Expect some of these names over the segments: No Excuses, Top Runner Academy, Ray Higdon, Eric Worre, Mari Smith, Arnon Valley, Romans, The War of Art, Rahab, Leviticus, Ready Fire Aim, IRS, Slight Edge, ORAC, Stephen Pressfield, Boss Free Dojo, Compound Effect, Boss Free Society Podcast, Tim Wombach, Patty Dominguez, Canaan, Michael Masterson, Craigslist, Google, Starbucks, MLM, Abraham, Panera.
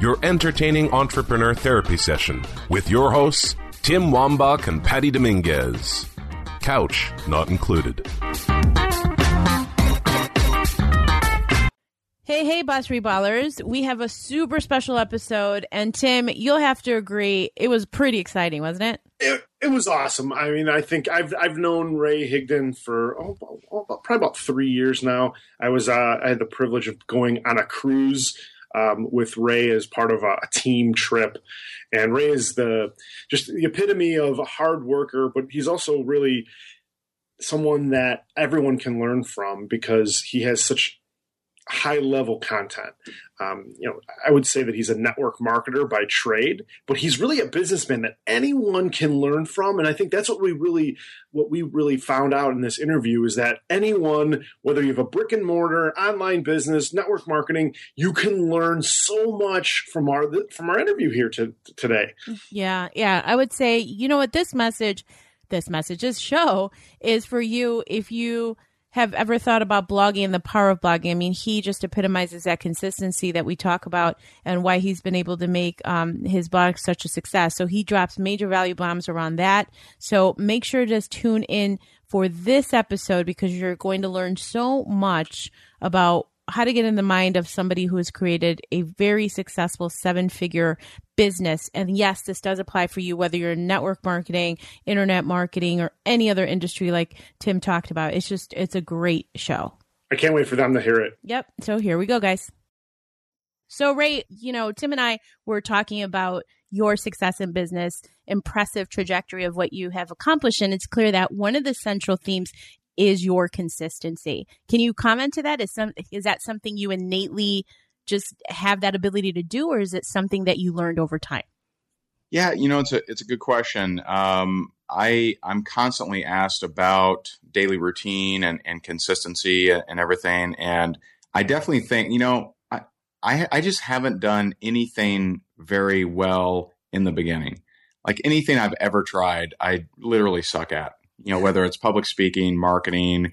your entertaining entrepreneur therapy session with your hosts, Tim Wombach and Patty Dominguez. Couch not included. Hey, Boss Free Ballers. We have a super special episode, and Tim, you'll have to agree, it was pretty exciting, wasn't it? It was awesome. I mean, I think I've known Ray Higdon for probably about 3 years now. I had the privilege of going on a cruise with Ray as part of a team trip, and Ray is just the epitome of a hard worker, but he's also really someone that everyone can learn from because he has such high-level content. I would say that he's a network marketer by trade, but he's really a businessman that anyone can learn from. And I think that's what we really found out in this interview is that anyone, whether you have a brick and mortar, online business, network marketing, you can learn so much from our interview here today. Yeah. I would say, you know what, this show is for you if you have ever thought about blogging and the power of blogging. I mean, he just epitomizes that consistency that we talk about and why he's been able to make his blog such a success. So he drops major value bombs around that. So make sure to just tune in for this episode because you're going to learn so much about how to get in the mind of somebody who has created a very successful 7-figure business. And yes, this does apply for you, whether you're in network marketing, internet marketing, or any other industry like Tim talked about. It's a great show. I can't wait for them to hear it. Yep. So here we go, guys. So Ray, Tim and I were talking about your success in business, impressive trajectory of what you have accomplished. And it's clear that one of the central themes is your consistency. Can you comment to that? Is that something you innately just have that ability to do, or is it something that you learned over time? Yeah, it's a good question. I'm constantly asked about daily routine and consistency and everything, and I definitely think I just haven't done anything very well in the beginning. Like anything I've ever tried, I literally suck at. Whether it's public speaking, marketing,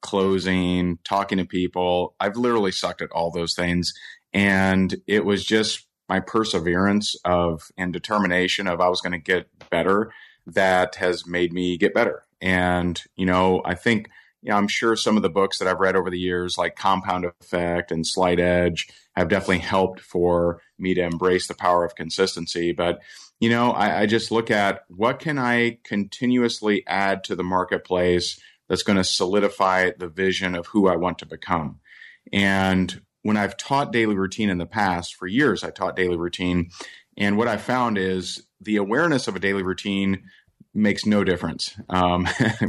closing, talking to people, I've literally sucked at all those things. And it was just my perseverance and determination of I was going to get better that has made me get better. And, I think, I'm sure some of the books that I've read over the years, like Compound Effect and Slight Edge, have definitely helped for me to embrace the power of consistency. But I just look at what can I continuously add to the marketplace that's going to solidify the vision of who I want to become. And when I've taught daily routine in the past, for years I taught daily routine, and what I found is the awareness of a daily routine makes no difference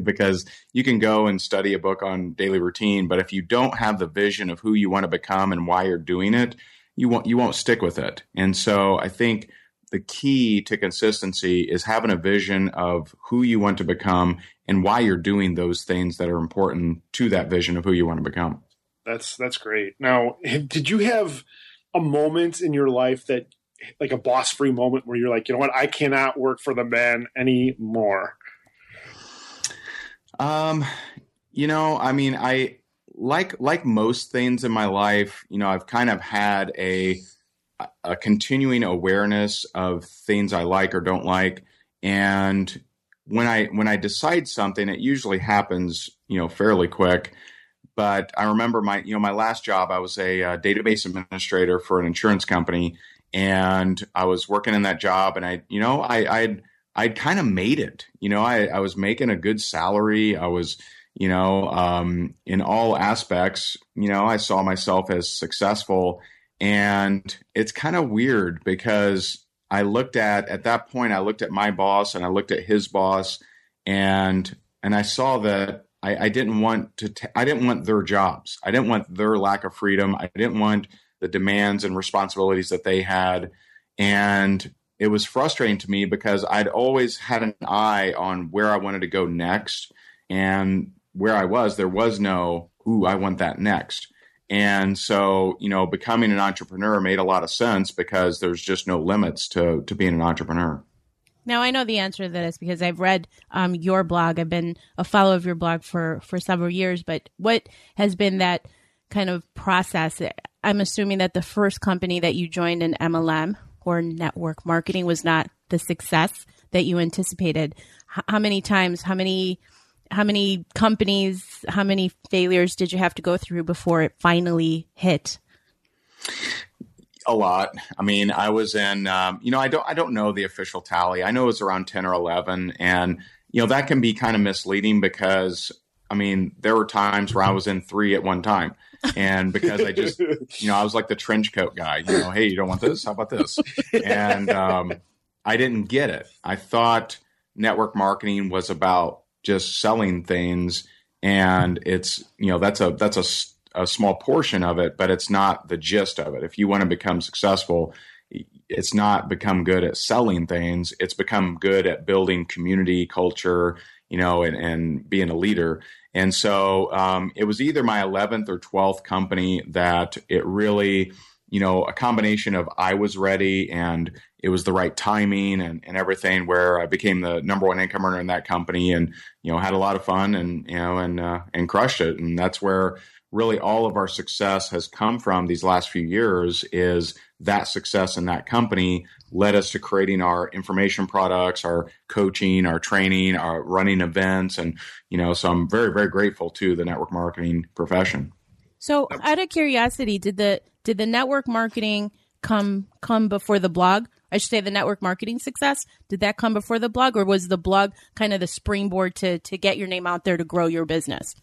because you can go and study a book on daily routine, but if you don't have the vision of who you want to become and why you're doing it, you won't stick with it. And so I think the key to consistency is having a vision of who you want to become and why you're doing those things that are important to that vision of who you want to become. That's great. Now, did you have a moment in your life that like a boss free moment where you're like, you know what, I cannot work for the man anymore? I like most things in my life, I've kind of had a continuing awareness of things I like or don't like. And when I decide something, it usually happens, fairly quick. But I remember my last job, I was a database administrator for an insurance company, and I was working in that job, and I'd kind of made it, I was making a good salary. I was, in all aspects, I saw myself as successful. And it's kind of weird because I looked at that point, I looked at my boss and I looked at his boss, and I saw that I didn't want to, I didn't want their jobs. I didn't want their lack of freedom. I didn't want the demands and responsibilities that they had. And it was frustrating to me because I'd always had an eye on where I wanted to go next, and where I was, there was no, ooh, I want that next. And so, you know, becoming an entrepreneur made a lot of sense because there's just no limits to being an entrepreneur. Now, I know the answer to this because I've read your blog. I've been a follower of your blog for several years, but what has been that kind of process? I'm assuming that the first company that you joined in MLM or network marketing was not the success that you anticipated. How many times, how many companies, how many failures did you have to go through before it finally hit? A lot. I mean, I was in, I don't know the official tally. I know it's around 10 or 11. And, you know, that can be kind of misleading because, I mean, there were times where I was in 3 at one time. And because I just, you know, I was like the trench coat guy, you know, hey, you don't want this? How about this? And I didn't get it. I thought network marketing was about just selling things, and it's, you know, that's a small portion of it, but it's not the gist of it. If you want to become successful, it's not become good at selling things. It's become good at building community, culture, you know, and being a leader. And so it was either my 11th or 12th company that it really, you know, a combination of I was ready and it was the right timing and everything, where I became the number one income earner in that company and, you know, had a lot of fun and, you know, and crushed it. And that's where really all of our success has come from these last few years, is that success in that company led us to creating our information products, our coaching, our training, our running events. And, you know, so I'm very, very grateful to the network marketing profession. So out of curiosity, did the network marketing come before the blog? I should say the network marketing success. Did that come before the blog, or was the blog kind of the springboard to get your name out there to grow your business?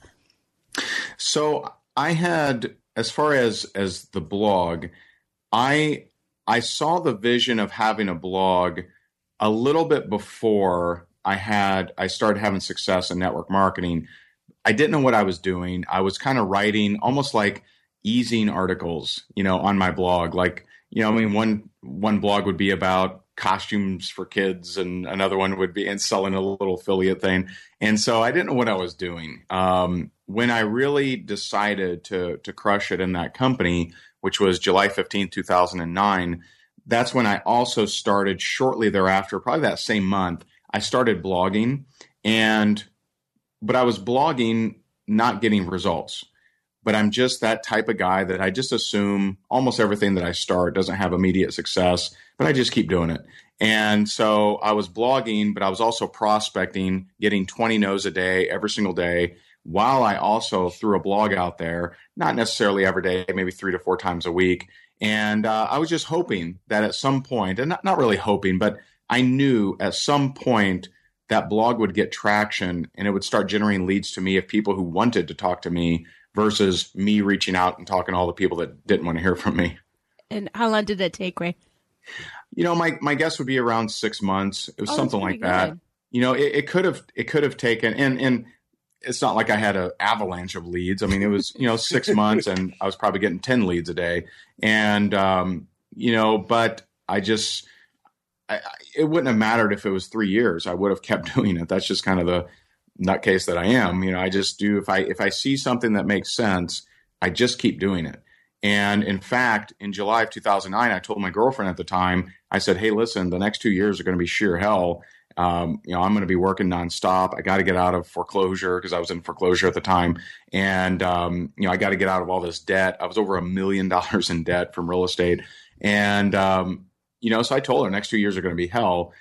So I had, as far as the blog, I saw the vision of having a blog a little bit before I started having success in network marketing. I didn't know what I was doing. I was kind of writing almost like easing articles, you know, on my blog. Like, you know, I mean, one blog would be about costumes for kids, and another one would be and selling a little affiliate thing. And so I didn't know what I was doing. When I really decided to crush it in that company, which was July 15, 2009, that's when I also started shortly thereafter, probably that same month, I started blogging. But I was blogging, not getting results. But I'm just that type of guy that I just assume almost everything that I start doesn't have immediate success, but I just keep doing it. And so I was blogging, but I was also prospecting, getting 20 no's a day, every single day, while I also threw a blog out there, not necessarily every day, maybe 3 to 4 times a week. And I was just hoping that at some point, and not really hoping, but I knew at some point that blog would get traction and it would start generating leads to me of people who wanted to talk to me, versus me reaching out and talking to all the people that didn't want to hear from me. And how long did that take, Ray? You know, my guess would be around 6 months. It was something like that. Good. You know, it could have taken, and it's not like I had an avalanche of leads. I mean, it was, you know, 6 months and I was probably getting 10 leads a day. And, you know, but I just, it wouldn't have mattered if it was 3 years. I would have kept doing it. That's just kind of the nutcase that I am. You know, I just do, if I see something that makes sense, I just keep doing it. And in fact, in July of 2009, I told my girlfriend at the time, I said, hey, listen, the next 2 years are going to be sheer hell. You know, I'm going to be working nonstop. I got to get out of foreclosure, because I was in foreclosure at the time. And, you know, I got to get out of all this debt. I was over $1 million in debt from real estate. And, you know, so I told her next 2 years are going to be hell.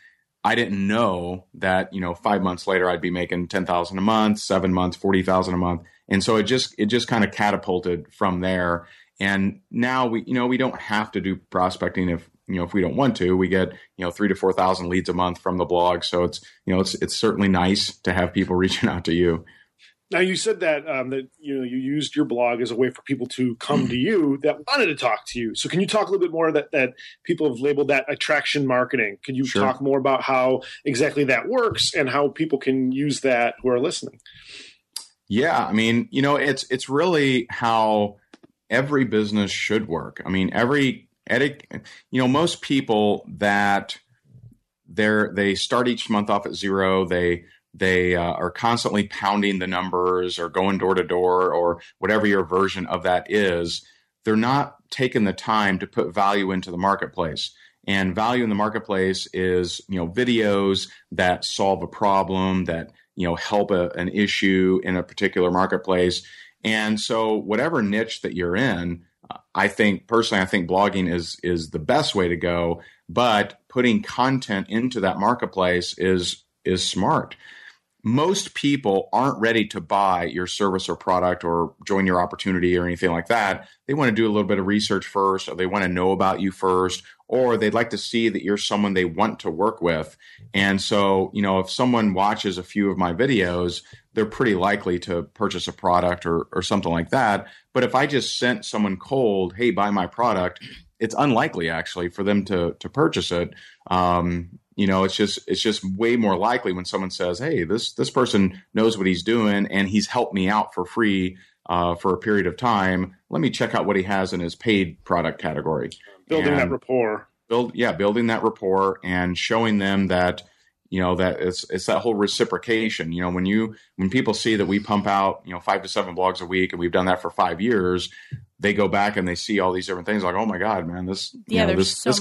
I didn't know that, you know, 5 months later, I'd be making $10,000 a month, 7 months, $40,000 a month. And so it just kind of catapulted from there. And now we, you know, we don't have to do prospecting if, you know, if we don't want to. We get, you know, 3,000 to 4,000 leads a month from the blog. So it's, you know, it's certainly nice to have people reaching out to you. Now, you said that, that, you know, you used your blog as a way for people to come to you that wanted to talk to you. So can you talk a little bit more that people have labeled that attraction marketing? Can you Sure. talk more about how exactly that works and how people can use that who are listening? Yeah. I mean, you know, it's really how every business should work. I mean, every Most people that they start each month off at zero, they are constantly pounding the numbers or going door to door or whatever your version of that is. They're not taking the time to put value into the marketplace. And value in the marketplace is, videos that solve a problem, that, help an issue in a particular marketplace. And so whatever niche that you're in, I think blogging is the best way to go, but putting content into that marketplace is smart. Most people aren't ready to buy your service or product or join your opportunity or anything like that. They want to do a little bit of research first, or they want to know about you first, or they'd like to see that you're someone they want to work with. And so, if someone watches a few of my videos, they're pretty likely to purchase a product or something like that. But if I just sent someone cold, hey, buy my product, it's unlikely actually for them to purchase it. It's just way more likely when someone says, hey, this person knows what he's doing and he's helped me out for free for a period of time. Let me check out what he has in his paid product category. Building that rapport and showing them that, that it's that whole reciprocation. When people see that we pump out, 5 to 7 blogs a week and we've done that for 5 years, they go back and they see all these different things like, oh my God, man, this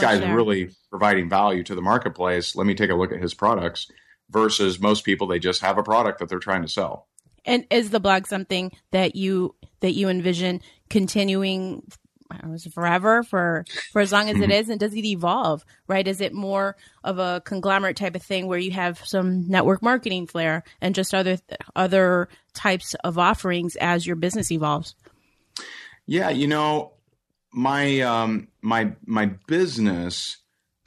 guy's really providing value to the marketplace. Let me take a look at his products. Versus most people, they just have a product that they're trying to sell. And is the blog something that you envision continuing forever for as long as it is? And does it evolve, right? Is it more of a conglomerate type of thing where you have some network marketing flair and just other types of offerings as your business evolves? Yeah, my my business,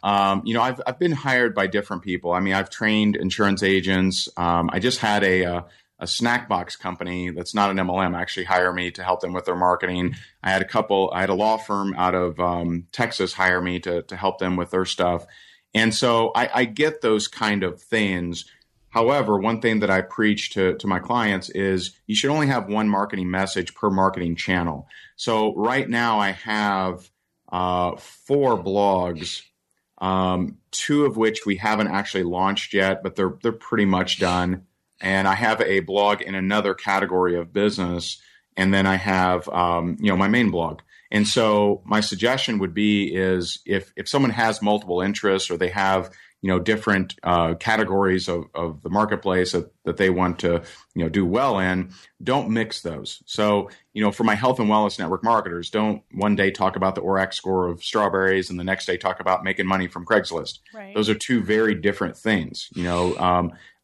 I've been hired by different people. I mean, I've trained insurance agents. I just had a snack box company that's not an MLM actually hire me to help them with their marketing. I had a law firm out of Texas hire me to help them with their stuff. And so I get those kind of things. However, one thing that I preach to my clients is you should only have one marketing message per marketing channel. So right now I have 4 blogs, 2 of which we haven't actually launched yet, but they're pretty much done. And I have a blog in another category of business, and then I have my main blog. And so my suggestion would be is if someone has multiple interests or they have different categories of the marketplace that they want to, do well in, don't mix those. So, for my health and wellness network marketers, don't one day talk about the ORAC score of strawberries and the next day talk about making money from Craigslist. Right. Those are 2 very different things.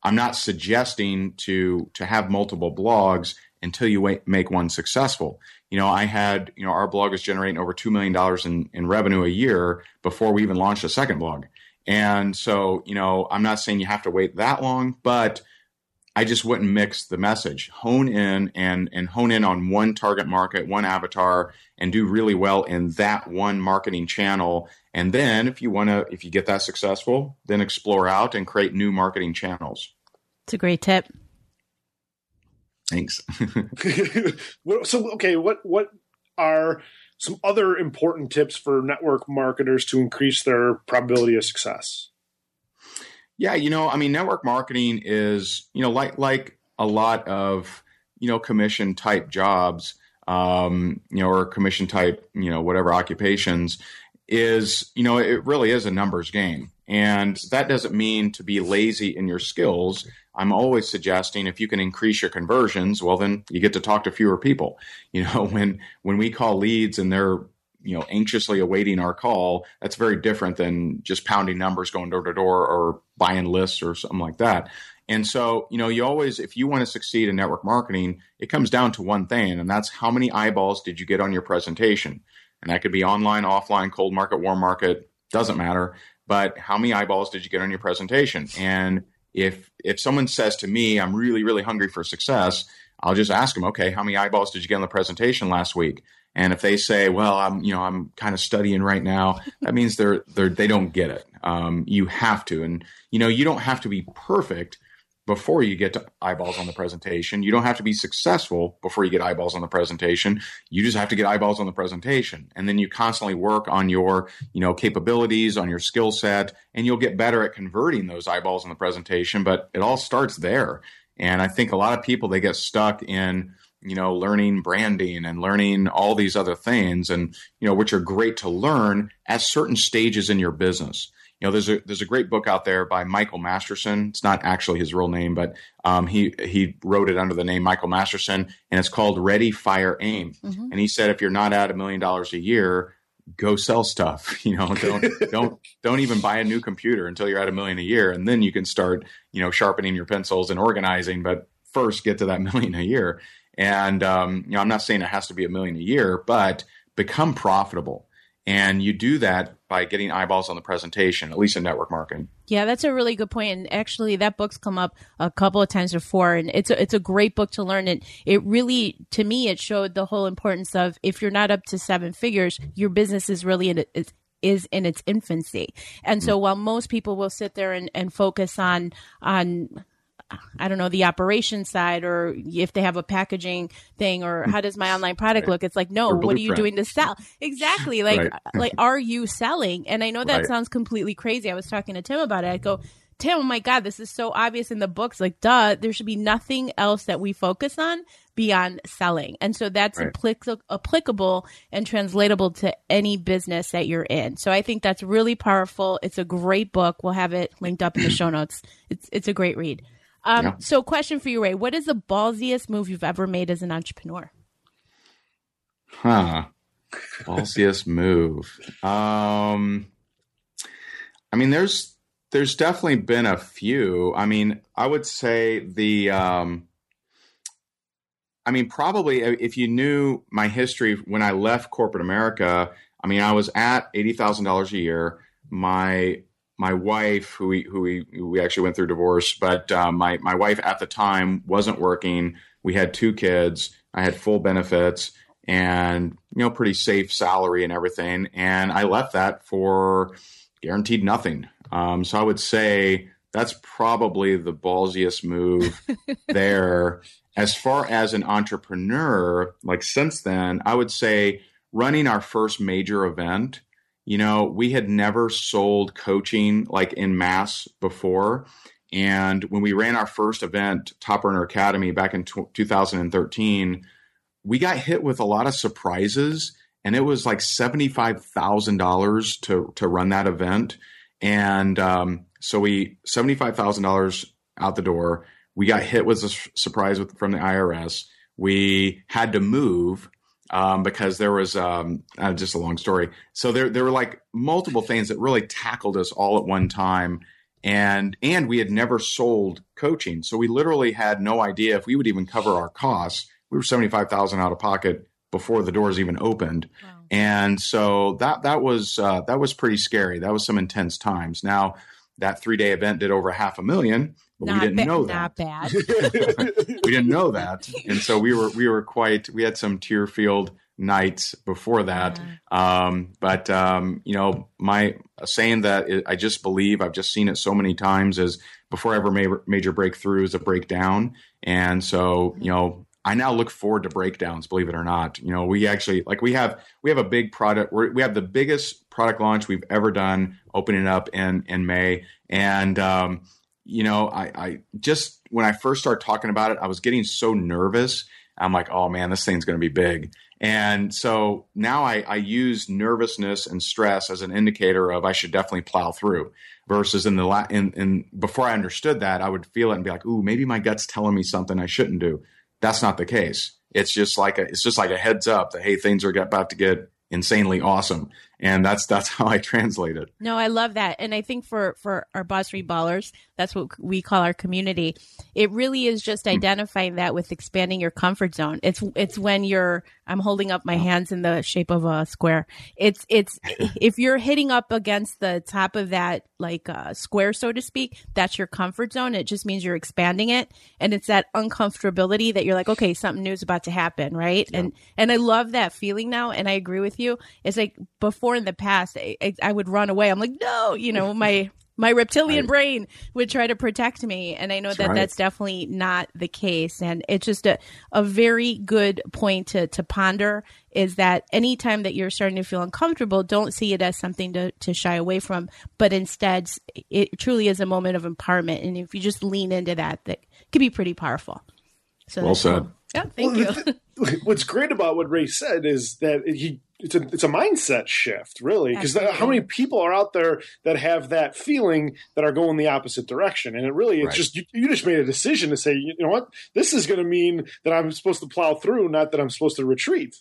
I'm not suggesting to have multiple blogs until you make one successful. I had, our blog was generating over $2 million in revenue a year before we even launched a second blog. And so, I'm not saying you have to wait that long, but I just wouldn't mix the message. Hone in and hone in on one target market, one avatar, and do really well in that one marketing channel. And then if you get that successful, then explore out and create new marketing channels. It's a great tip. Thanks. So, okay, what are some other important tips for network marketers to increase their probability of success? Yeah, network marketing is, like a lot of, commission type jobs, or commission type, whatever occupations is, it really is a numbers game. And that doesn't mean to be lazy in your skills. I'm always suggesting if you can increase your conversions, well, then you get to talk to fewer people. When we call leads and they're, anxiously awaiting our call, that's very different than just pounding numbers, going door to door or buying lists or something like that. And so, you always, if you want to succeed in network marketing, it comes down to one thing, and that's how many eyeballs did you get on your presentation? And that could be online, offline, cold market, warm market, doesn't matter. But how many eyeballs did you get on your presentation? And if someone says to me, I'm really, really hungry for success, I'll just ask them, okay, how many eyeballs did you get on the presentation last week? And if they say, well, I'm kind of studying right now, that means they don't get it. You have to, and you don't have to be perfect, before you get to eyeballs on the presentation. You don't have to be successful before you get eyeballs on the presentation. You just have to get eyeballs on the presentation. And then you constantly work on your, capabilities, on your skill set, and you'll get better at converting those eyeballs on the presentation. But it all starts there. And I think a lot of people, they get stuck in, learning branding and learning all these other things, and, which are great to learn at certain stages in your business. There's a great book out there by Michael Masterson. It's not actually his real name, but he wrote it under the name Michael Masterson, and it's called Ready, Fire, Aim. Mm-hmm. And he said, if you're not at $1 million a year, go sell stuff. Don't even buy a new computer until you're at $1 million a year, and then you can start sharpening your pencils and organizing. But first, get to that $1 million a year. And I'm not saying it has to be $1 million a year, but become profitable. And you do that by getting eyeballs on the presentation, at least in network marketing. Yeah, that's a really good point. And actually, that book's come up a couple of times before. And it's a great book to learn. And it really, to me, it showed the whole importance of, if you're not up to 7 figures, your business is really in its infancy. And so while most people will sit there and focus on the operation side, or if they have a packaging thing, or how does my online product look? It's like, no, what are you doing to sell? Exactly. Like, are you selling? And I know that sounds completely crazy. I was talking to Tim about it. I go, Tim, oh my God, this is so obvious in the books. Like, duh, there should be nothing else that we focus on beyond selling. And so that's applicable and translatable to any business that you're in. So I think that's really powerful. It's a great book. We'll have it linked up in the show notes. It's a great read. So question for you, Ray, what is the ballsiest move you've ever made as an entrepreneur? Ballsiest move. There's definitely been a few. I would say probably if you knew my history, when I left corporate America, I was at $80,000 a year. My wife, who we actually went through divorce, but my wife at the time wasn't working. We had 2 kids. I had full benefits and pretty safe salary and everything. And I left that for guaranteed nothing. So I would say that's probably the ballsiest move there. As far as an entrepreneur, since then, I would say running our first major event. We had never sold coaching in mass before. And when we ran our first event, Top Runner Academy, back in 2013, we got hit with a lot of surprises. And it was $75,000 to run that event. And so we $75,000 out the door. We got hit with a surprise from the IRS. We had to move. Because there was just a long story. So there were multiple things that really tackled us all at one time. And we had never sold coaching. So we literally had no idea if we would even cover our costs. We were $75,000 out of pocket before the doors even opened. Wow. And so that was pretty scary. That was some intense times. Now, that 3-day event did over $500,000, but we didn't know that. Not bad. We didn't know that. And so we had some tear-filled nights before that. Yeah. My saying that I just believe, I've just seen it so many times, is before every major breakthrough is a breakdown. And so, I now look forward to breakdowns, believe it or not. We actually we have a big product. We have the biggest product launch we've ever done, opening up in May. And I just, when I first started talking about it, I was getting so nervous. I'm like, oh man, this thing's going to be big. And so now I use nervousness and stress as an indicator of I should definitely plow through. Versus before I understood that, I would feel it and be like, ooh, maybe my gut's telling me something I shouldn't do. That's not the case. It's just like a heads up that, hey, things are about to get insanely awesome. And that's how I translate it. No, I love that. And I think for our Boss Free Ballers, that's what we call our community. It really is just identifying that with expanding your comfort zone. It's when I'm holding up my hands in the shape of a square. It's if you're hitting up against the top of that square, so to speak, that's your comfort zone. It just means you're expanding it. And it's that uncomfortability that you're like, okay, something new is about to happen, right? Yeah. And I love that feeling now. And I agree with you. It's like before in the past, I would run away. I'm like, no, my My reptilian brain would try to protect me. And I know that's definitely not the case. And it's just a very good point to ponder, is that anytime that you're starting to feel uncomfortable, don't see it as something to shy away from, but instead it truly is a moment of empowerment. And if you just lean into that, that could be pretty powerful. So well said. Cool. Yeah, thank you. What's great about what Ray said is that it's a mindset shift, really, because how many people are out there that have that feeling that are going the opposite direction? And it really, it's just, you just made a decision to say, you know what, this is going to mean that I'm supposed to plow through, not that I'm supposed to retreat.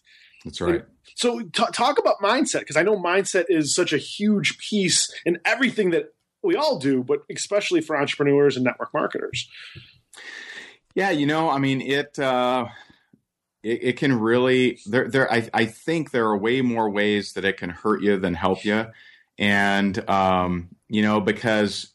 That's right. And so talk about mindset, because I know mindset is such a huge piece in everything that we all do, but especially for entrepreneurs and network marketers. Yeah, I mean, it can really, I think there are way more ways that it can hurt you than help you. And, because,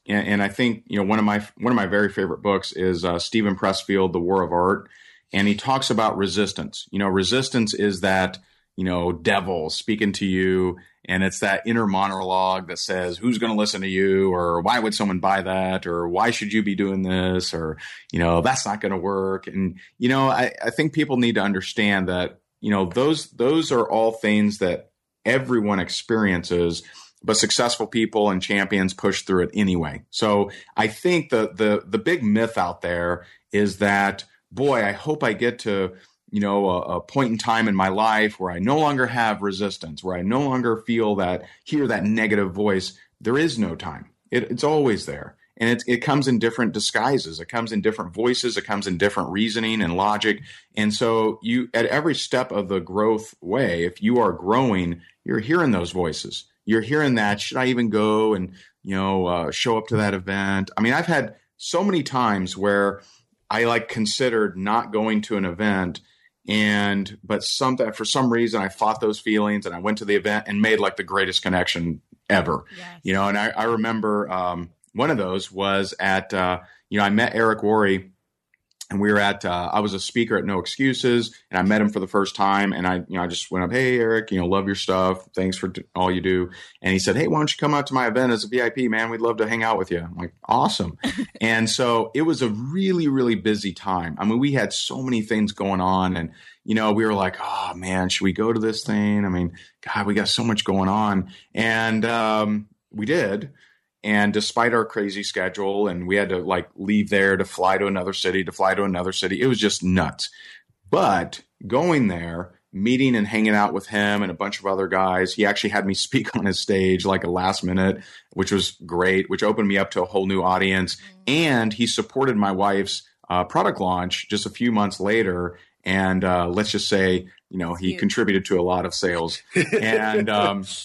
and I think, one of my very favorite books is Stephen Pressfield, The War of Art. And he talks about resistance. Resistance is that, devil speaking to you. And it's that inner monologue that says, who's going to listen to you? Or why would someone buy that? Or why should you be doing this? Or, that's not going to work. And, I think people need to understand that, those are all things that everyone experiences, but successful people and champions push through it anyway. So I think the big myth out there is that, boy, I hope I get to a point in time in my life where I no longer have resistance, where I no longer hear that negative voice. There is no time. It's always there. And it comes in different disguises. It comes in different voices. It comes in different reasoning and logic. And so at every step of the growth way, if you are growing, you're hearing those voices. You're hearing that, should I even go and, show up to that event? I mean, I've had so many times where I considered not going to an event, but for some reason I fought those feelings and I went to the event and made the greatest connection ever. Yes. And I remember, one of those was at, I met Eric Worre, and we were at, I was a speaker at No Excuses, and I met him for the first time. And I, I just went up, hey Eric, love your stuff. Thanks for all you do. And he said, hey, why don't you come out to my event as a VIP, man? We'd love to hang out with you. I'm like, awesome. And so it was a really, really busy time. I mean, we had so many things going on, and, we were like, oh man, should we go to this thing? I mean, God, we got so much going on. And, we did. And despite our crazy schedule, and we had to leave there to fly to another city, it was just nuts. But going there, meeting and hanging out with him and a bunch of other guys, he actually had me speak on his stage a last minute, which was great, which opened me up to a whole new audience. And he supported my wife's product launch just a few months later. And let's just say, he contributed to a lot of sales. And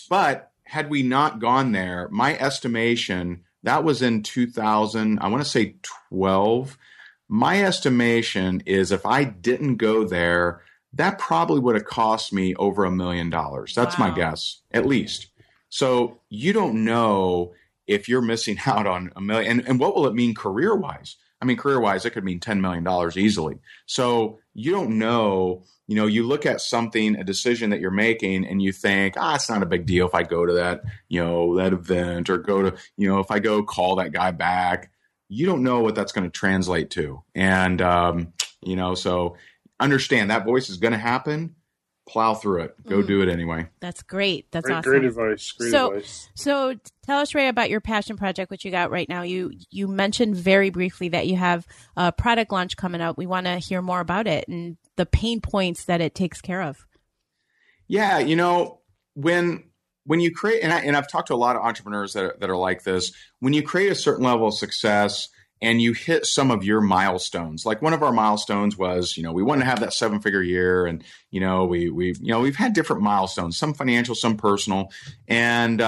but had we not gone there, my estimation, that was in 2000, I want to say 12. My estimation is if I didn't go there, that probably would have cost me over $1 million. That's my guess, at least. So you don't know if you're missing out on $1 million. And what will it mean career-wise? I mean, career-wise, it could mean $10 million easily. So you don't know. You look at something, a decision that you're making, and you think, it's not a big deal if I go to that, that event, or go to, if I go call that guy back. You don't know what that's going to translate to. And, so understand that voice is going to happen. Plow through it. Go do it anyway. That's great. That's awesome. Great advice. So tell us, Ray, about your passion project, which you got right now. You mentioned very briefly that you have a product launch coming up. We want to hear more about it and the pain points that it takes care of. Yeah. When you create, and I've talked to a lot of entrepreneurs that are like this, when you create a certain level of success and you hit some of your milestones. Like one of our milestones was, we wanted to have that 7-figure year, and, we've had different milestones, some financial, some personal. And,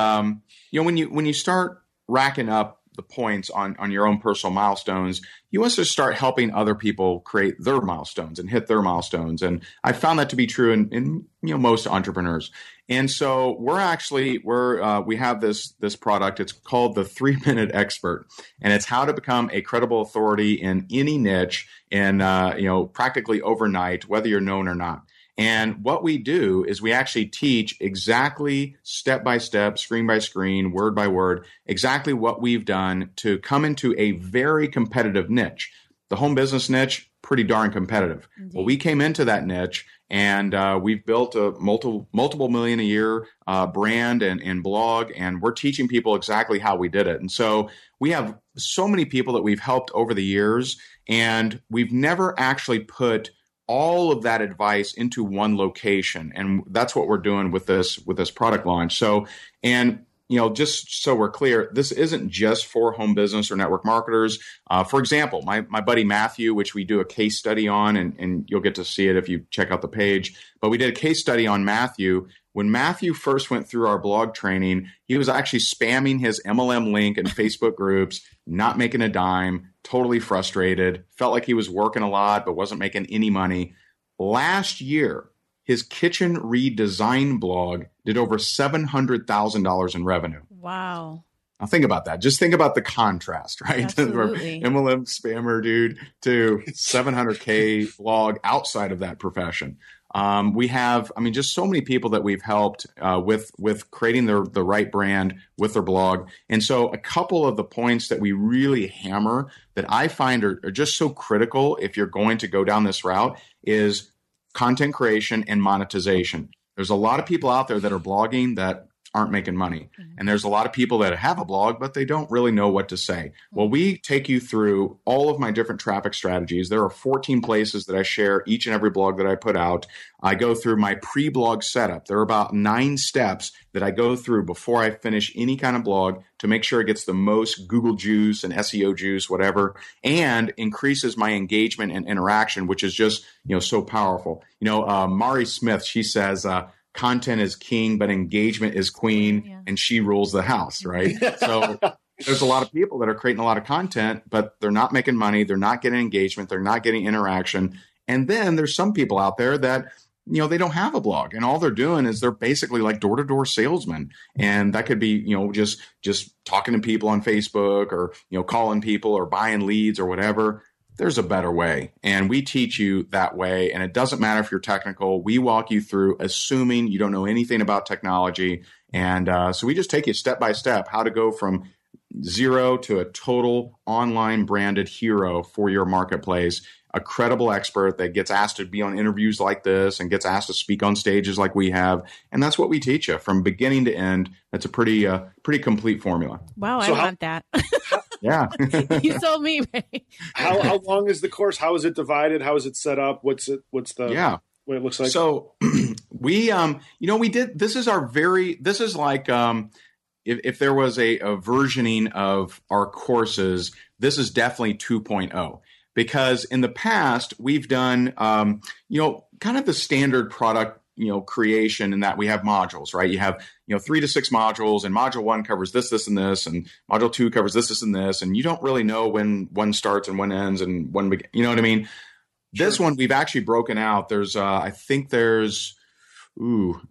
when you start racking up the points on your own personal milestones, you also start helping other people create their milestones and hit their milestones. And I found that to be true in most entrepreneurs. And so we have this product. It's called the 3-Minute Expert, and it's how to become a credible authority in any niche and practically overnight, whether you're known or not. And what we do is we actually teach exactly step by step, screen by screen, word by word, exactly what we've done to come into a very competitive niche. The home business niche, pretty darn competitive. Indeed. Well, we came into that niche and we've built a multiple million a year brand and blog, and we're teaching people exactly how we did it. And so we have so many people that we've helped over the years, and we've never actually put all of that advice into one location. And that's what we're doing with this product launch. So, and, you know, just so we're clear, this isn't just for home business or network marketers. For example, my buddy Matthew, which we do a case study on, and you'll get to see it if you check out the page, but we did a case study on Matthew. When Matthew first went through our blog training, he was actually spamming his MLM link in Facebook groups, not making a dime, totally frustrated, felt like he was working a lot, but wasn't making any money. Last year, his kitchen redesign blog did over $700,000 in revenue. Wow. Now think about that. Just think about the contrast, right? Absolutely. MLM spammer dude to $700K blog outside of that profession. We have, I mean, just so many people that we've helped with creating the right brand with their blog. And so a couple of the points that we really hammer that I find are just so critical if you're going to go down this route is content creation and monetization. There's a lot of people out there that are blogging that aren't making money. Mm-hmm. And there's a lot of people that have a blog, but they don't really know what to say. Well, we take you through all of my different traffic strategies. There are 14 places that I share each and every blog that I put out. I go through my pre-blog setup. There are about 9 steps that I go through before I finish any kind of blog to make sure it gets the most Google juice and SEO juice, whatever, and increases my engagement and interaction, which is just, you know, so powerful. You know, Mari Smith, she says, content is king, but engagement is queen, yeah. And she rules the house, right? So there's a lot of people that are creating a lot of content, but they're not making money. They're not getting engagement. They're not getting interaction. And then there's some people out there that, you know, they don't have a blog, and all they're doing is they're basically like door-to-door salesmen. And that could be, you know, just talking to people on Facebook or, you know, calling people or buying leads or whatever. There's a better way, and we teach you that way. And it doesn't matter if you're technical. We walk you through, assuming you don't know anything about technology. And so we just take you step by step how to go from zero to a total online branded hero for your marketplace, a credible expert that gets asked to be on interviews like this and gets asked to speak on stages like we have. And that's what we teach you from beginning to end. That's a pretty complete formula. Wow, so I want that. Yeah. You sold me, Ray. How long is the course? How is it divided? How is it set up? What's what it looks like? So we, you know, we did, if there was a versioning of our courses, this is definitely 2.0, because in the past we've done, you know, kind of the standard product, you know, creation, and that we have modules, right? You have, you know, 3 to 6 modules, and module 1 covers this, this, and this, and module 2 covers this, this, and this. And you don't really know when one starts and one ends and one, you know what I mean? Sure. This one we've actually broken out. There's, there's quite a few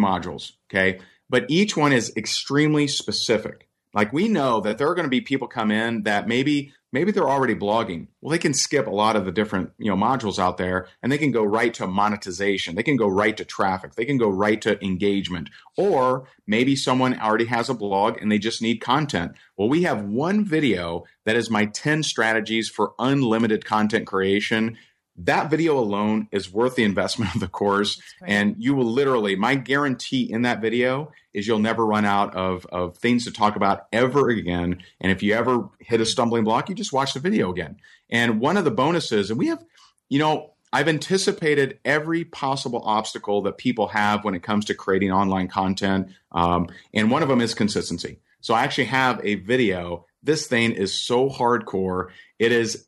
modules. Okay. But each one is extremely specific. Like, we know that there are going to be people come in that maybe they're already blogging. Well, they can skip a lot of the different, you know, modules out there, and they can go right to monetization. They can go right to traffic. They can go right to engagement. Or maybe someone already has a blog and they just need content. Well, we have one video that is my 10 strategies for unlimited content creation. That video alone is worth the investment of the course. And you will literally, my guarantee in that video is you'll never run out of things to talk about ever again. And if you ever hit a stumbling block, you just watch the video again. And one of the bonuses, and we have, you know, I've anticipated every possible obstacle that people have when it comes to creating online content. And one of them is consistency. So I actually have a video. This thing is so hardcore. It is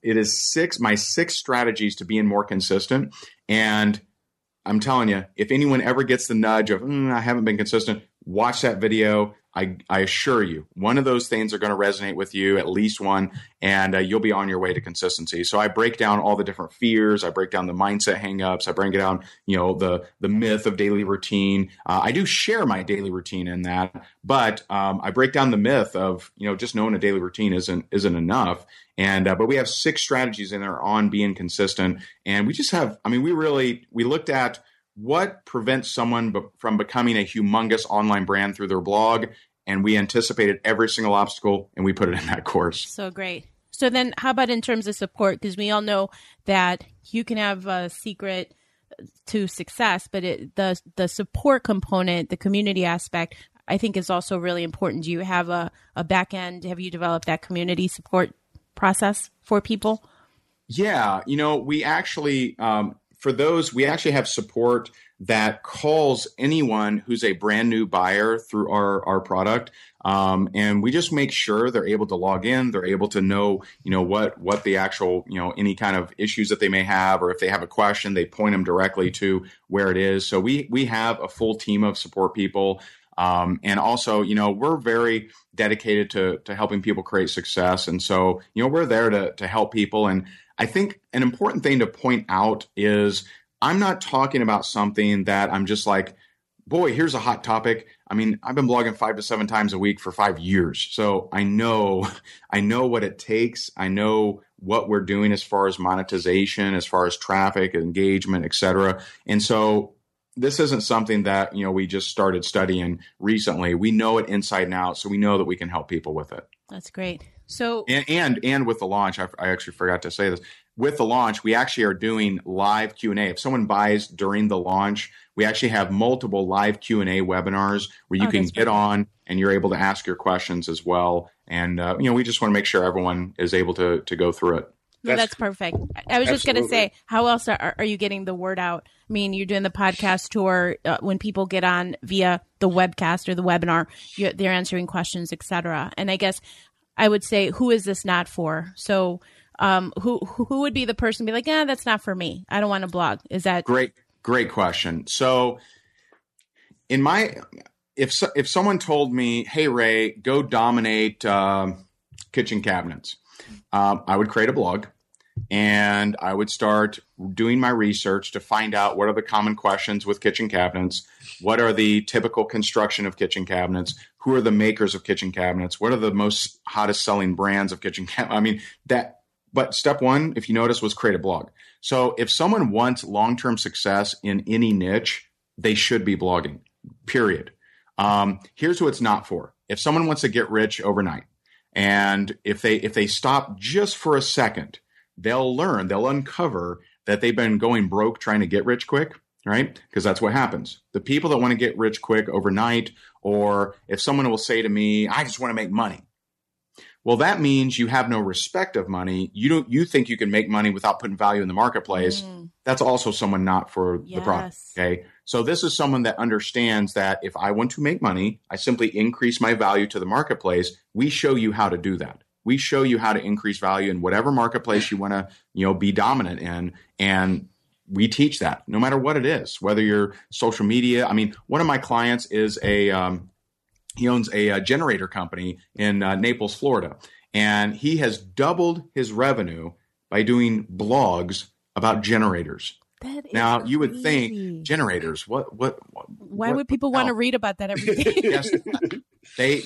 my six strategies to being more consistent. And I'm telling you, if anyone ever gets the nudge of, I haven't been consistent, watch that video. I assure you, one of those things are going to resonate with you, at least one, and you'll be on your way to consistency. So I break down all the different fears. I break down the mindset hangups. I break down, the myth of daily routine. I do share my daily routine in that, but I break down the myth of, just knowing a daily routine isn't enough. And but we have 6 strategies in there on being consistent, and we just have. I mean, we looked at what prevents someone from becoming a humongous online brand through their blog. And we anticipated every single obstacle and we put it in that course. So great. So then how about in terms of support? Because we all know that you can have a secret to success, but the support component, the community aspect, I think is also really important. Do you have a back end? Have you developed that community support process for people? Yeah. We actually... for those, we actually have support that calls anyone who's a brand new buyer through our product. And we just make sure they're able to log in. They're able to know, what the actual, any kind of issues that they may have, or if they have a question, they point them directly to where it is. So we have a full team of support people. And also, we're very dedicated to helping people create success. And so, we're there to help people. And I think an important thing to point out is I'm not talking about something that I'm just like, boy, here's a hot topic. I mean, I've been blogging 5 to 7 times a week for 5 years. So I know what it takes. I know what we're doing as far as monetization, as far as traffic, engagement, et cetera. And so this isn't something that, we just started studying recently. We know it inside and out. So we know that we can help people with it. That's great. So and with the launch, I actually forgot to say this. With the launch, we actually are doing live Q&A. If someone buys during the launch, we actually have multiple live Q&A webinars where you can get on and you're able to ask your questions as well. And we just want to make sure everyone is able to go through it. That's perfect. I was just going to say, how else are you getting the word out? I mean, you're doing the podcast tour. When people get on via the webcast or the webinar, they're answering questions, et cetera. And I guess I would say, who is this not for? So who would be the person to be like, that's not for me. I don't want to blog. Is that great question. So if someone told me, hey, Ray, go dominate kitchen cabinets, I would create a blog and I would start doing my research to find out what are the common questions with kitchen cabinets, what are the typical construction of kitchen cabinets, who are the makers of kitchen cabinets, what are the most hottest selling brands of kitchen cabinets. I mean, but step one, if you notice, was create a blog. So if someone wants long-term success in any niche, they should be blogging, period. Here's who it's not for. If someone wants to get rich overnight, and if they stop just for a second, they'll uncover that they've been going broke trying to get rich quick, right? Because that's what happens. The people that want to get rich quick overnight, or if someone will say to me, I just want to make money. Well, that means you have no respect of money. You think you can make money without putting value in the marketplace. Mm. That's also someone not for the product. Okay. So this is someone that understands that if I want to make money, I simply increase my value to the marketplace. We show you how to do that. We show you how to increase value in whatever marketplace you want to, be dominant in. And we teach that no matter what it is, whether you're social media. I mean, one of my clients is he owns a generator company in Naples, Florida, and he has doubled his revenue by doing blogs about generators. Now you would think generators. What? Why would people want to read about that every day? Yes, they,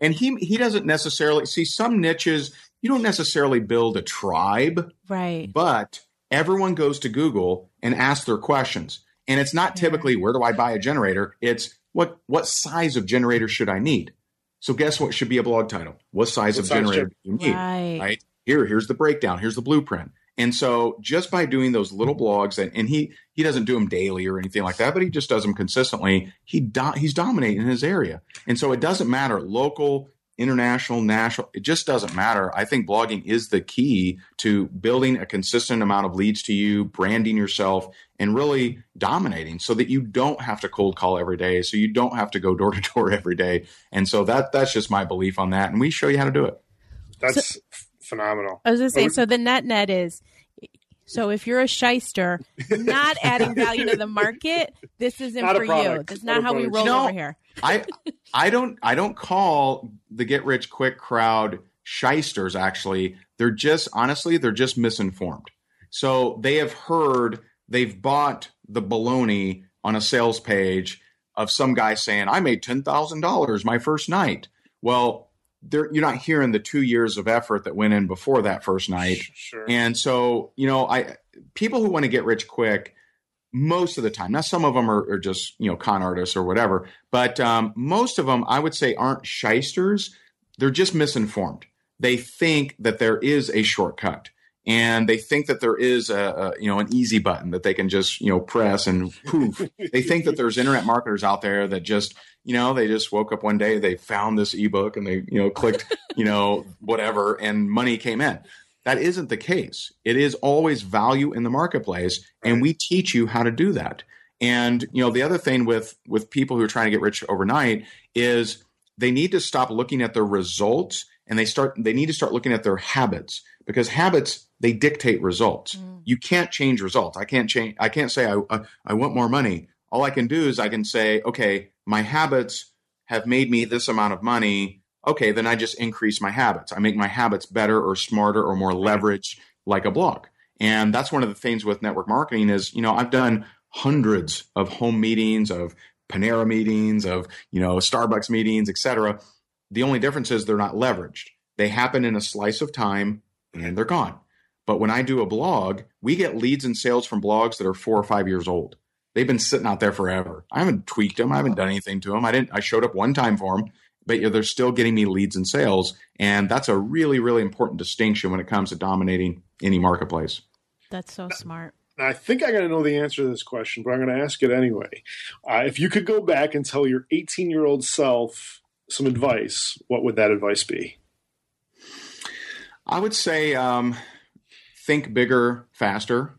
and he doesn't necessarily see some niches. You don't necessarily build a tribe, right? But everyone goes to Google and asks their questions, and it's not typically where do I buy a generator. It's what size of generator should I need? So guess what should be a blog title? What size generator do you need? Right. Here's the breakdown. Here's the blueprint. And so just by doing those little blogs, and he doesn't do them daily or anything like that, but he just does them consistently, he's dominating in his area. And so it doesn't matter, local, international, national, it just doesn't matter. I think blogging is the key to building a consistent amount of leads to you, branding yourself, and really dominating so that you don't have to cold call every day, so you don't have to go door to door every day. And so that's just my belief on that. And we show you how to do it. That's phenomenal. I was going to say, so the net is So if you're a shyster, not adding value to the market, this isn't for you. That's not how we roll over here. I don't call the get rich quick crowd shysters. Actually, they're just honestly misinformed. So they have heard, they've bought the baloney on a sales page of some guy saying, I made $10,000 my first night. Well, you're not hearing the 2 years of effort that went in before that first night. Sure. And so, people who want to get rich quick, most of the time, now some of them are just, con artists or whatever, but most of them, I would say, aren't shysters. They're just misinformed. They think that there is a shortcut. And they think that there is an easy button that they can just, press and poof. They think that there's internet marketers out there that just, they just woke up one day, they found this ebook and they, clicked, whatever, and money came in. That isn't the case. It is always value in the marketplace. And we teach you how to do that. And, the other thing with people who are trying to get rich overnight is they need to stop looking at their results and they need to start looking at their habits. Because habits, they dictate results. Mm. You can't change results. I can't say I want more money. All I can do is I can say, okay, my habits have made me this amount of money. Okay, then I just increase my habits. I make my habits better or smarter or more leveraged, like a blog. And that's one of the things with network marketing is, I've done hundreds of home meetings, of Panera meetings, of, Starbucks meetings, et cetera. The only difference is they're not leveraged. They happen in a slice of time and they're gone. But when I do a blog, we get leads and sales from blogs that are 4 or 5 years old. They've been sitting out there forever. I haven't tweaked them. I haven't done anything to them. I showed up one time for them, but they're still getting me leads and sales. And that's a really, really important distinction when it comes to dominating any marketplace. That's so smart. I think I got to know the answer to this question, but I'm going to ask it anyway. If you could go back and tell your 18-year-old self some advice, what would that advice be? I would say think bigger, faster,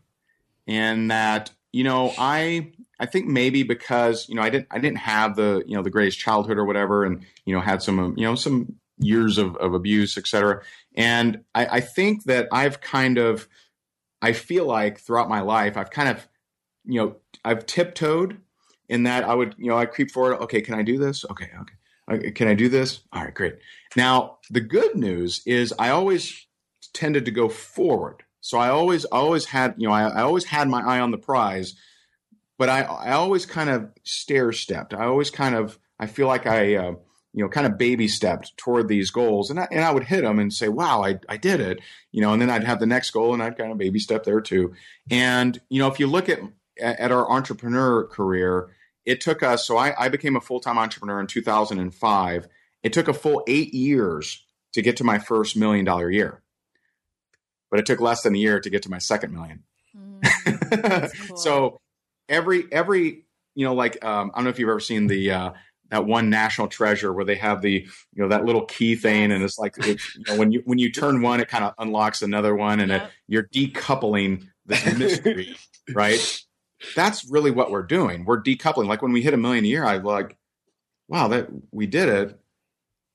and that I think maybe because I didn't have the the greatest childhood or whatever, and had some some years of abuse, et cetera. And I think that I feel like throughout my life I've kind of I've tiptoed in that I would I creep forward. Okay, can I do this? Okay. Can I do this? All right, great. Now, the good news is I always tended to go forward. So I always had, I always had my eye on the prize, but I always kind of stair stepped. I always kind of, I feel like I, kind of baby stepped toward these goals, and I would hit them and say, wow, I did it, and then I'd have the next goal and I'd kind of baby step there too. And, if you look at our entrepreneur career, it took us, so I became a full-time entrepreneur in 2005. It took a full 8 years to get to my first $1 million year. But it took less than a year to get to my second million. Mm, cool. So every, I don't know if you've ever seen the, that one National Treasure where they have the, that little key thing. And it's like, when you turn one, it kind of unlocks another one, and you're decoupling this mystery, right? That's really what we're doing. We're decoupling. Like when we hit $1 million a year, I'm like, wow, that we did it.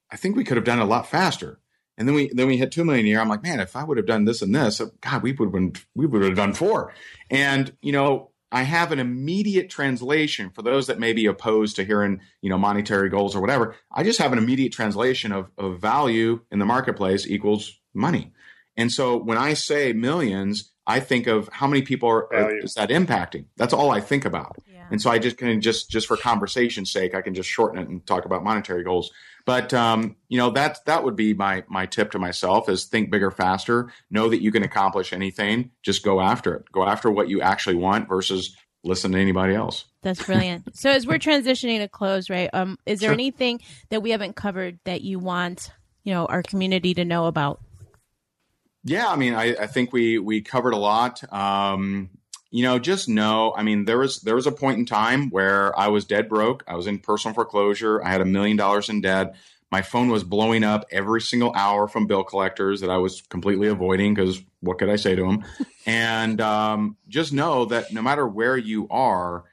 I think we could have done it a lot faster. And then we hit $2 million a year. I'm like, man, if I would have done this and this, God, we would have done 4. And, I have an immediate translation for those that may be opposed to hearing, monetary goals or whatever. I just have an immediate translation of value in the marketplace equals money. And so when I say millions, I think of how many people is that impacting. That's all I think about. Yeah. And so I just for conversation's sake, I can just shorten it and talk about monetary goals. But, that would be my tip to myself is think bigger, faster, know that you can accomplish anything. Just go after it. Go after what you actually want versus listen to anybody else. That's brilliant. So as we're transitioning to close, Ray, is there anything that we haven't covered that you want, our community to know about? Yeah, I mean, I think we covered a lot. There was a point in time where I was dead broke. I was in personal foreclosure. I had $1 million in debt. My phone was blowing up every single hour from bill collectors that I was completely avoiding because what could I say to them? And just know that no matter where you are,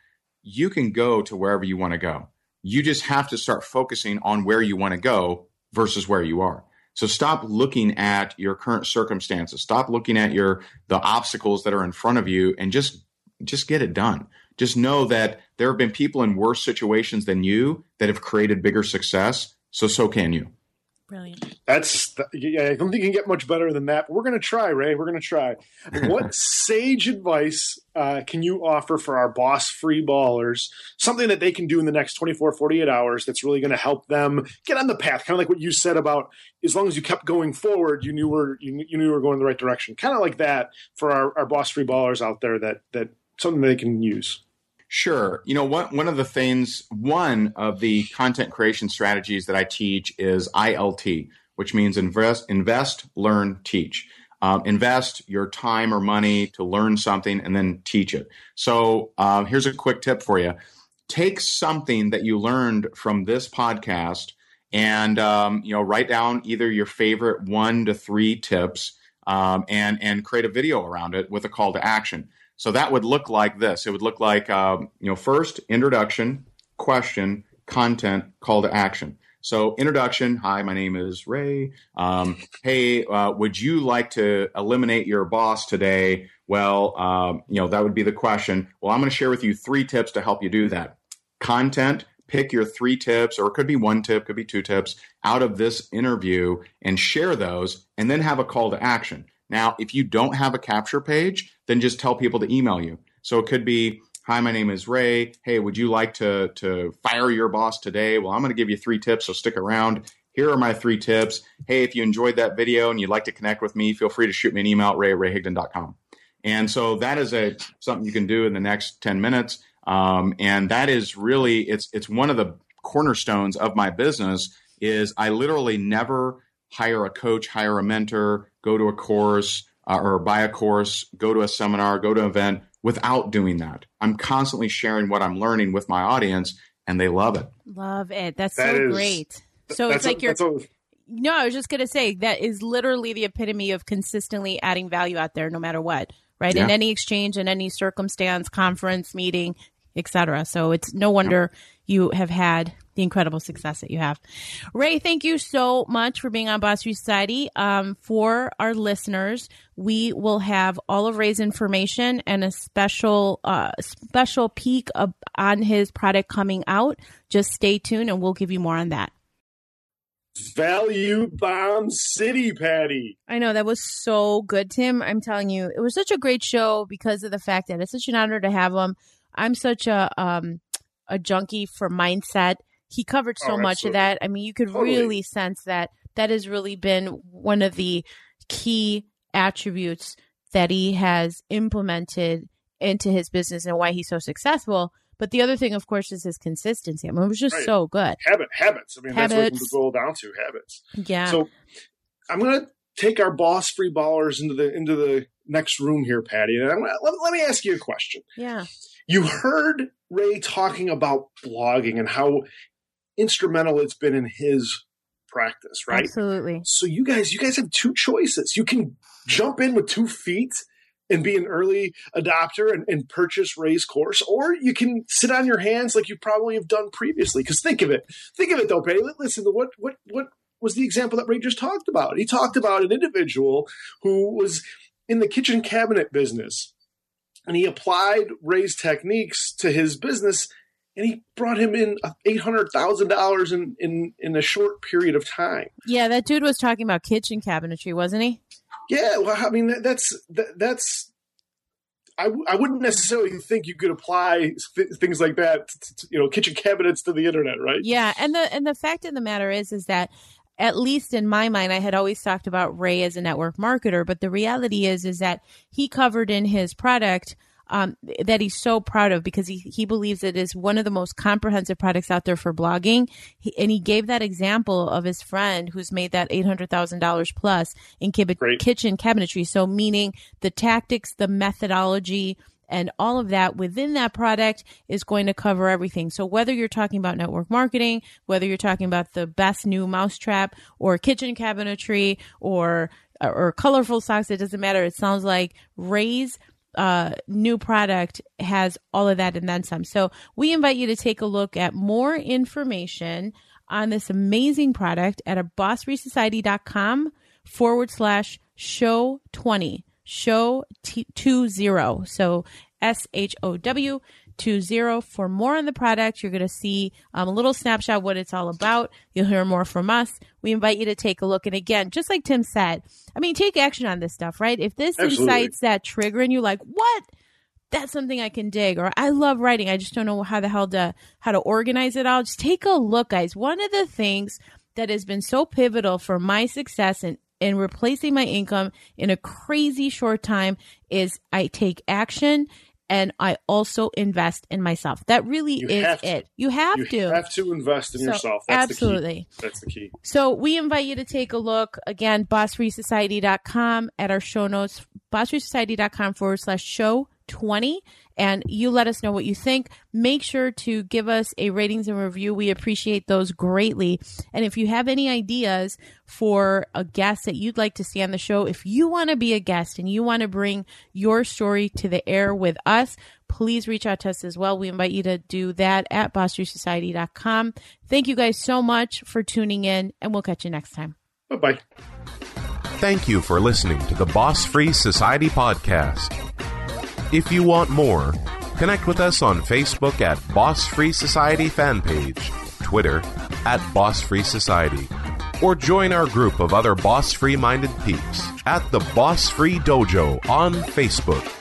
you can go to wherever you want to go. You just have to start focusing on where you want to go versus where you are. So stop looking at your current circumstances. Stop looking at the obstacles that are in front of you and just get it done. Just know that there have been people in worse situations than you that have created bigger success. So can you. Brilliant. Yeah, I don't think you can get much better than that. But we're going to try, Ray. We're going to try. What sage advice can you offer for our boss free ballers? Something that they can do in the next 24, 48 hours that's really going to help them get on the path. Kind of like what you said about as long as you kept going forward, you knew you were going in the right direction. Kind of like that for our boss free ballers out there that something they can use. Sure. You know, one of the content creation strategies that I teach is ILT, which means invest, learn, teach. Invest your time or money to learn something and then teach it. So here's a quick tip for you. Take something that you learned from this podcast and, write down either your favorite 1 to 3 tips and create a video around it with a call to action. So that would look like this. It would look like, first, introduction, question, content, call to action. So introduction, hi, my name is Ray. Hey, would you like to eliminate your boss today? Well, that would be the question. Well, I'm going to share with you 3 tips to help you do that. Content, pick your 3 tips, or it could be 1 tip, could be 2 tips out of this interview and share those and then have a call to action. Now, if you don't have a capture page, then just tell people to email you. So it could be, hi, my name is Ray. Hey, would you like to fire your boss today? Well, I'm going to give you 3 tips, so stick around. Here are my 3 tips. Hey, if you enjoyed that video and you'd like to connect with me, feel free to shoot me an email at ray@rayhigdon.com. And so that is something you can do in the next 10 minutes. And that is really, it's one of the cornerstones of my business is I literally never hire a coach, hire a mentor, go to a course or buy a course, go to a seminar, go to an event without doing that. I'm constantly sharing what I'm learning with my audience and they love it. Love it. That's so great. So it's like No, I was just going to say that is literally the epitome of consistently adding value out there no matter what, right? Yeah. In any exchange, in any circumstance, conference, meeting, etc. So it's no wonder you have had the incredible success that you have. Ray, thank you so much for being on Boss Free Society. For our listeners, we will have all of Ray's information and a special peek on his product coming out. Just stay tuned and we'll give you more on that. Value Bomb City, Patty. I know, that was so good, Tim. I'm telling you, it was such a great show because of the fact that it's such an honor to have him. I'm such a junkie for mindset. He covered so much of that. I mean, you could really sense that has really been one of the key attributes that he has implemented into his business and why he's so successful. But the other thing, of course, is his consistency. I mean, it was just so good. Habits. I mean, that's what it boils down to, habits. Yeah. So I'm going to take our boss free ballers into the next room here, Patty. And let me ask you a question. Yeah. You heard Ray talking about blogging and how instrumental it's been in his practice, right? Absolutely. So you guys have 2 choices. You can jump in with 2 feet and be an early adopter and purchase Ray's course, or you can sit on your hands like you probably have done previously. Because think of it though, Patty. Listen to what was the example that Ray just talked about. He talked about an individual who was in the kitchen cabinet business. And he applied Ray's techniques to his business, and he brought him in $800,000 in a short period of time. Yeah, that dude was talking about kitchen cabinetry, wasn't he? Yeah, well, I mean, that's I wouldn't necessarily think you could apply things like that, kitchen cabinets to the internet, right? Yeah, and the fact of the matter is that. At least in my mind, I had always talked about Ray as a network marketer, but the reality is that he covered in his product that he's so proud of because he believes it is one of the most comprehensive products out there for blogging. He gave that example of his friend who's made that $800,000 plus in kitchen cabinetry. So meaning the tactics, the methodology, and all of that within that product is going to cover everything. So whether you're talking about network marketing, whether you're talking about the best new mousetrap or kitchen cabinetry or colorful socks, it doesn't matter. It sounds like Ray's new product has all of that and then some. So we invite you to take a look at more information on this amazing product at bossfreesociety.com/show20, show 20. So SHOW20 for more on the product. You're going to see a little snapshot what it's all about. You'll hear more from us. We invite you to take a look. And again, just like Tim said, I mean, take action on this stuff, right? If this incites that trigger in you, like, what? That's something I can dig, or I love writing, I just don't know how the hell to, how to organize it all. Just take a look, guys. One of the things that has been so pivotal for my success in replacing my income in a crazy short time is I take action and I also invest in myself. That really is it. You have to invest in yourself. That's absolutely the key. That's the key. So we invite you to take a look. Again, bossfreesociety.com at our show notes, bossfreesociety.com/show20, and you let us know what you think. Make sure to give us a ratings and review. We appreciate those greatly. And if you have any ideas for a guest that you'd like to see on the show, if you want to be a guest and you want to bring your story to the air with us, please reach out to us as well. We invite you to do that at bossfreesociety.com. Thank you guys so much for tuning in, and we'll catch you next time. Bye-bye. Thank you for listening to the Boss Free Society Podcast. If you want more, connect with us on Facebook at Boss Free Society fan page, Twitter at Boss Free Society, or join our group of other Boss Free-minded peeps at the Boss Free Dojo on Facebook.